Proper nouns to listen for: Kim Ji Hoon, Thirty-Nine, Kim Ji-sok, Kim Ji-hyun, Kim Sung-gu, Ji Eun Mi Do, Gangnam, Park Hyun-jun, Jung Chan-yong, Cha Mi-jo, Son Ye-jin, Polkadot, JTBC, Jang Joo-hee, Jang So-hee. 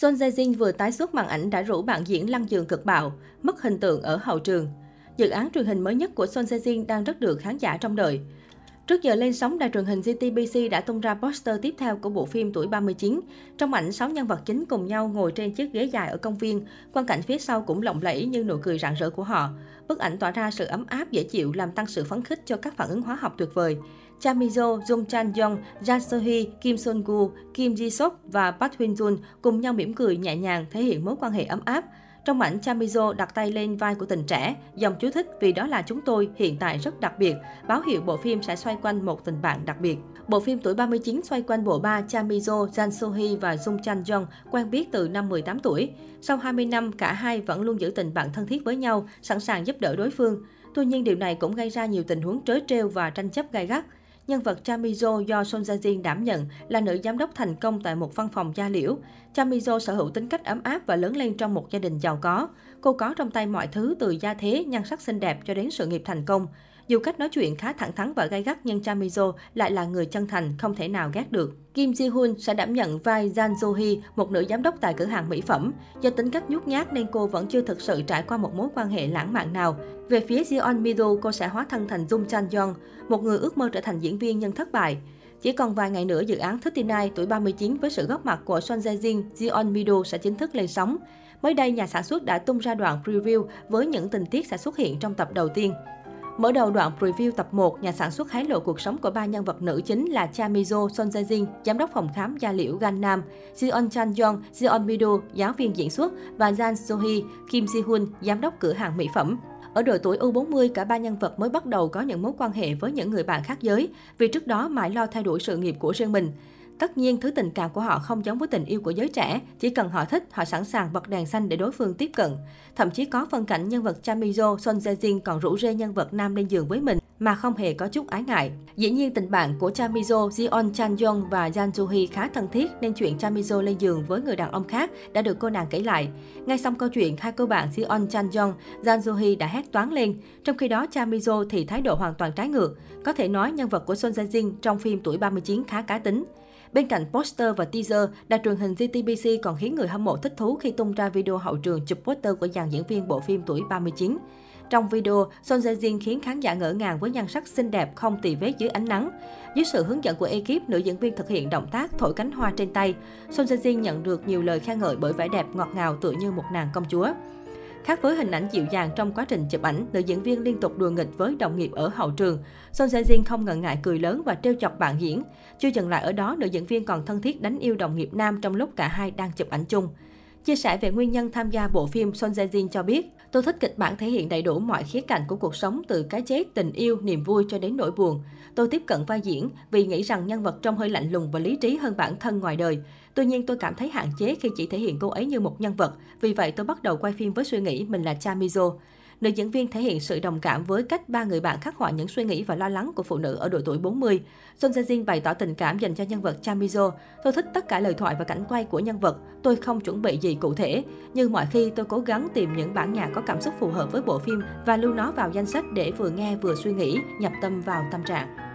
Son Ye-jin vừa tái xuất màn ảnh đã rủ bạn diễn lăn giường cực bạo, mất hình tượng ở hậu trường. Dự án truyền hình mới nhất của Son Ye-jin đang rất được khán giả trông đợi. Trước giờ lên sóng, đài truyền hình JTBC đã tung ra poster tiếp theo của bộ phim Tuổi 39. Trong ảnh, 6 nhân vật chính cùng nhau ngồi trên chiếc ghế dài ở công viên. Quang cảnh phía sau cũng lộng lẫy như nụ cười rạng rỡ của họ. Bức ảnh tỏa ra sự ấm áp, dễ chịu, làm tăng sự phấn khích cho các phản ứng hóa học tuyệt vời. Cha Mi-jo, Jung Chan-yong, Jang So-hee, Kim Sung-gu, Kim Ji-sok và Park Hyun-jun cùng nhau mỉm cười nhẹ nhàng thể hiện mối quan hệ ấm áp. Trong ảnh, Cha Mi-jo đặt tay lên vai của tình trẻ, dòng chú thích vì đó là chúng tôi hiện tại rất đặc biệt, báo hiệu bộ phim sẽ xoay quanh một tình bạn đặc biệt. Bộ phim Tuổi 39 xoay quanh bộ ba Cha Mi-jo, Jang So-hee và Jung Chan-yong quen biết từ năm 18 tuổi. Sau 20 năm, cả hai vẫn luôn giữ tình bạn thân thiết với nhau, sẵn sàng giúp đỡ đối phương. Tuy nhiên, điều này cũng gây ra nhiều tình huống trớ trêu và tranh chấp gay gắt. Nhân vật Cha Mi-jo do Son Ye-jin đảm nhận là nữ giám đốc thành công tại một văn phòng da liễu. Cha Mi-jo sở hữu tính cách ấm áp và lớn lên trong một gia đình giàu có. Cô có trong tay mọi thứ từ gia thế, nhan sắc xinh đẹp cho đến sự nghiệp thành công. Dù cách nói chuyện khá thẳng thắn và gay gắt nhưng Cha Mi-jo lại là người chân thành, không thể nào ghét được. Kim Ji Hoon sẽ đảm nhận vai Jang Joo-hee, một nữ giám đốc tại cửa hàng mỹ phẩm. Do tính cách nhút nhát nên cô vẫn chưa thực sự trải qua một mối quan hệ lãng mạn nào. Về phía Ji Eun Mi Do, cô sẽ hóa thân thành Jung Chan-yong, một người ước mơ trở thành diễn viên nhưng thất bại. Chỉ còn vài ngày nữa, dự án Thirty-Nine Tuổi 39 với sự góp mặt của Son Ye-jin, Ji Eun Mi Do sẽ chính thức lên sóng. Mới đây, nhà sản xuất đã tung ra đoạn preview với những tình tiết sẽ xuất hiện trong tập đầu tiên. Mở đầu đoạn preview tập 1, nhà sản xuất hé lộ cuộc sống của ba nhân vật nữ chính là Cha Mi-jo, Son Ye-jin, giám đốc phòng khám da liễu Gangnam, Jung Chan-yong, Ji Eun Mi Do, giáo viên diễn xuất và Jang So-hee, Kim Ji-hyun, giám đốc cửa hàng mỹ phẩm. Ở độ tuổi U40, cả ba nhân vật mới bắt đầu có những mối quan hệ với những người bạn khác giới, vì trước đó mãi lo theo đuổi sự nghiệp của riêng mình. Tất nhiên, thứ tình cảm của họ không giống với tình yêu của giới trẻ, chỉ cần họ thích, họ sẵn sàng bật đèn xanh để đối phương tiếp cận. Thậm chí có phân cảnh nhân vật Cha Mi-jo, Son Ye-jin còn rủ rê nhân vật nam lên giường với mình mà không hề có chút ái ngại. Dĩ nhiên, tình bạn của Cha Mi-jo, Ji-on Chan-yong và Jang Joo-hee khá thân thiết nên chuyện Cha Mi-jo lên giường với người đàn ông khác đã được cô nàng kể lại. Ngay xong câu chuyện, hai cô bạn Ji-on Chan-yong, Jang Joo-hee đã hét toáng lên. Trong khi đó, Cha Mi-jo thì thái độ hoàn toàn trái ngược. Có thể nói nhân vật của Son Ye-jin trong phim Tuổi 39 khá cá tính. Bên cạnh poster và teaser, đài truyền hình JTBC còn khiến người hâm mộ thích thú khi tung ra video hậu trường chụp poster của dàn diễn viên bộ phim Tuổi 39. Trong video, Son Ye-jin khiến khán giả ngỡ ngàng với nhan sắc xinh đẹp không tì vết dưới ánh nắng. Dưới sự hướng dẫn của ekip, nữ diễn viên thực hiện động tác thổi cánh hoa trên tay. Son Ye-jin nhận được nhiều lời khen ngợi bởi vẻ đẹp ngọt ngào tựa như một nàng công chúa. Khác với hình ảnh dịu dàng trong quá trình chụp ảnh, nữ diễn viên liên tục đùa nghịch với đồng nghiệp ở hậu trường. Son Ye-jin không ngần ngại cười lớn và trêu chọc bạn diễn. Chưa dừng lại ở đó, nữ diễn viên còn thân thiết đánh yêu đồng nghiệp nam trong lúc cả hai đang chụp ảnh chung. Chia sẻ về nguyên nhân tham gia bộ phim, Son Ye-jin cho biết, tôi thích kịch bản thể hiện đầy đủ mọi khía cạnh của cuộc sống, từ cái chết, tình yêu, niềm vui cho đến nỗi buồn. Tôi tiếp cận vai diễn vì nghĩ rằng nhân vật trông hơi lạnh lùng và lý trí hơn bản thân ngoài đời. Tuy nhiên, tôi cảm thấy hạn chế khi chỉ thể hiện cô ấy như một nhân vật. Vì vậy, tôi bắt đầu quay phim với suy nghĩ mình là Cha Mi-jo. Nữ diễn viên thể hiện sự đồng cảm với cách ba người bạn khắc họa những suy nghĩ và lo lắng của phụ nữ ở độ tuổi 40. Son Ye-jin bày tỏ tình cảm dành cho nhân vật Cha Mi-jo. Tôi thích tất cả lời thoại và cảnh quay của nhân vật. Tôi không chuẩn bị gì cụ thể. Nhưng mọi khi tôi cố gắng tìm những bản nhạc có cảm xúc phù hợp với bộ phim và lưu nó vào danh sách để vừa nghe vừa suy nghĩ, nhập tâm vào tâm trạng.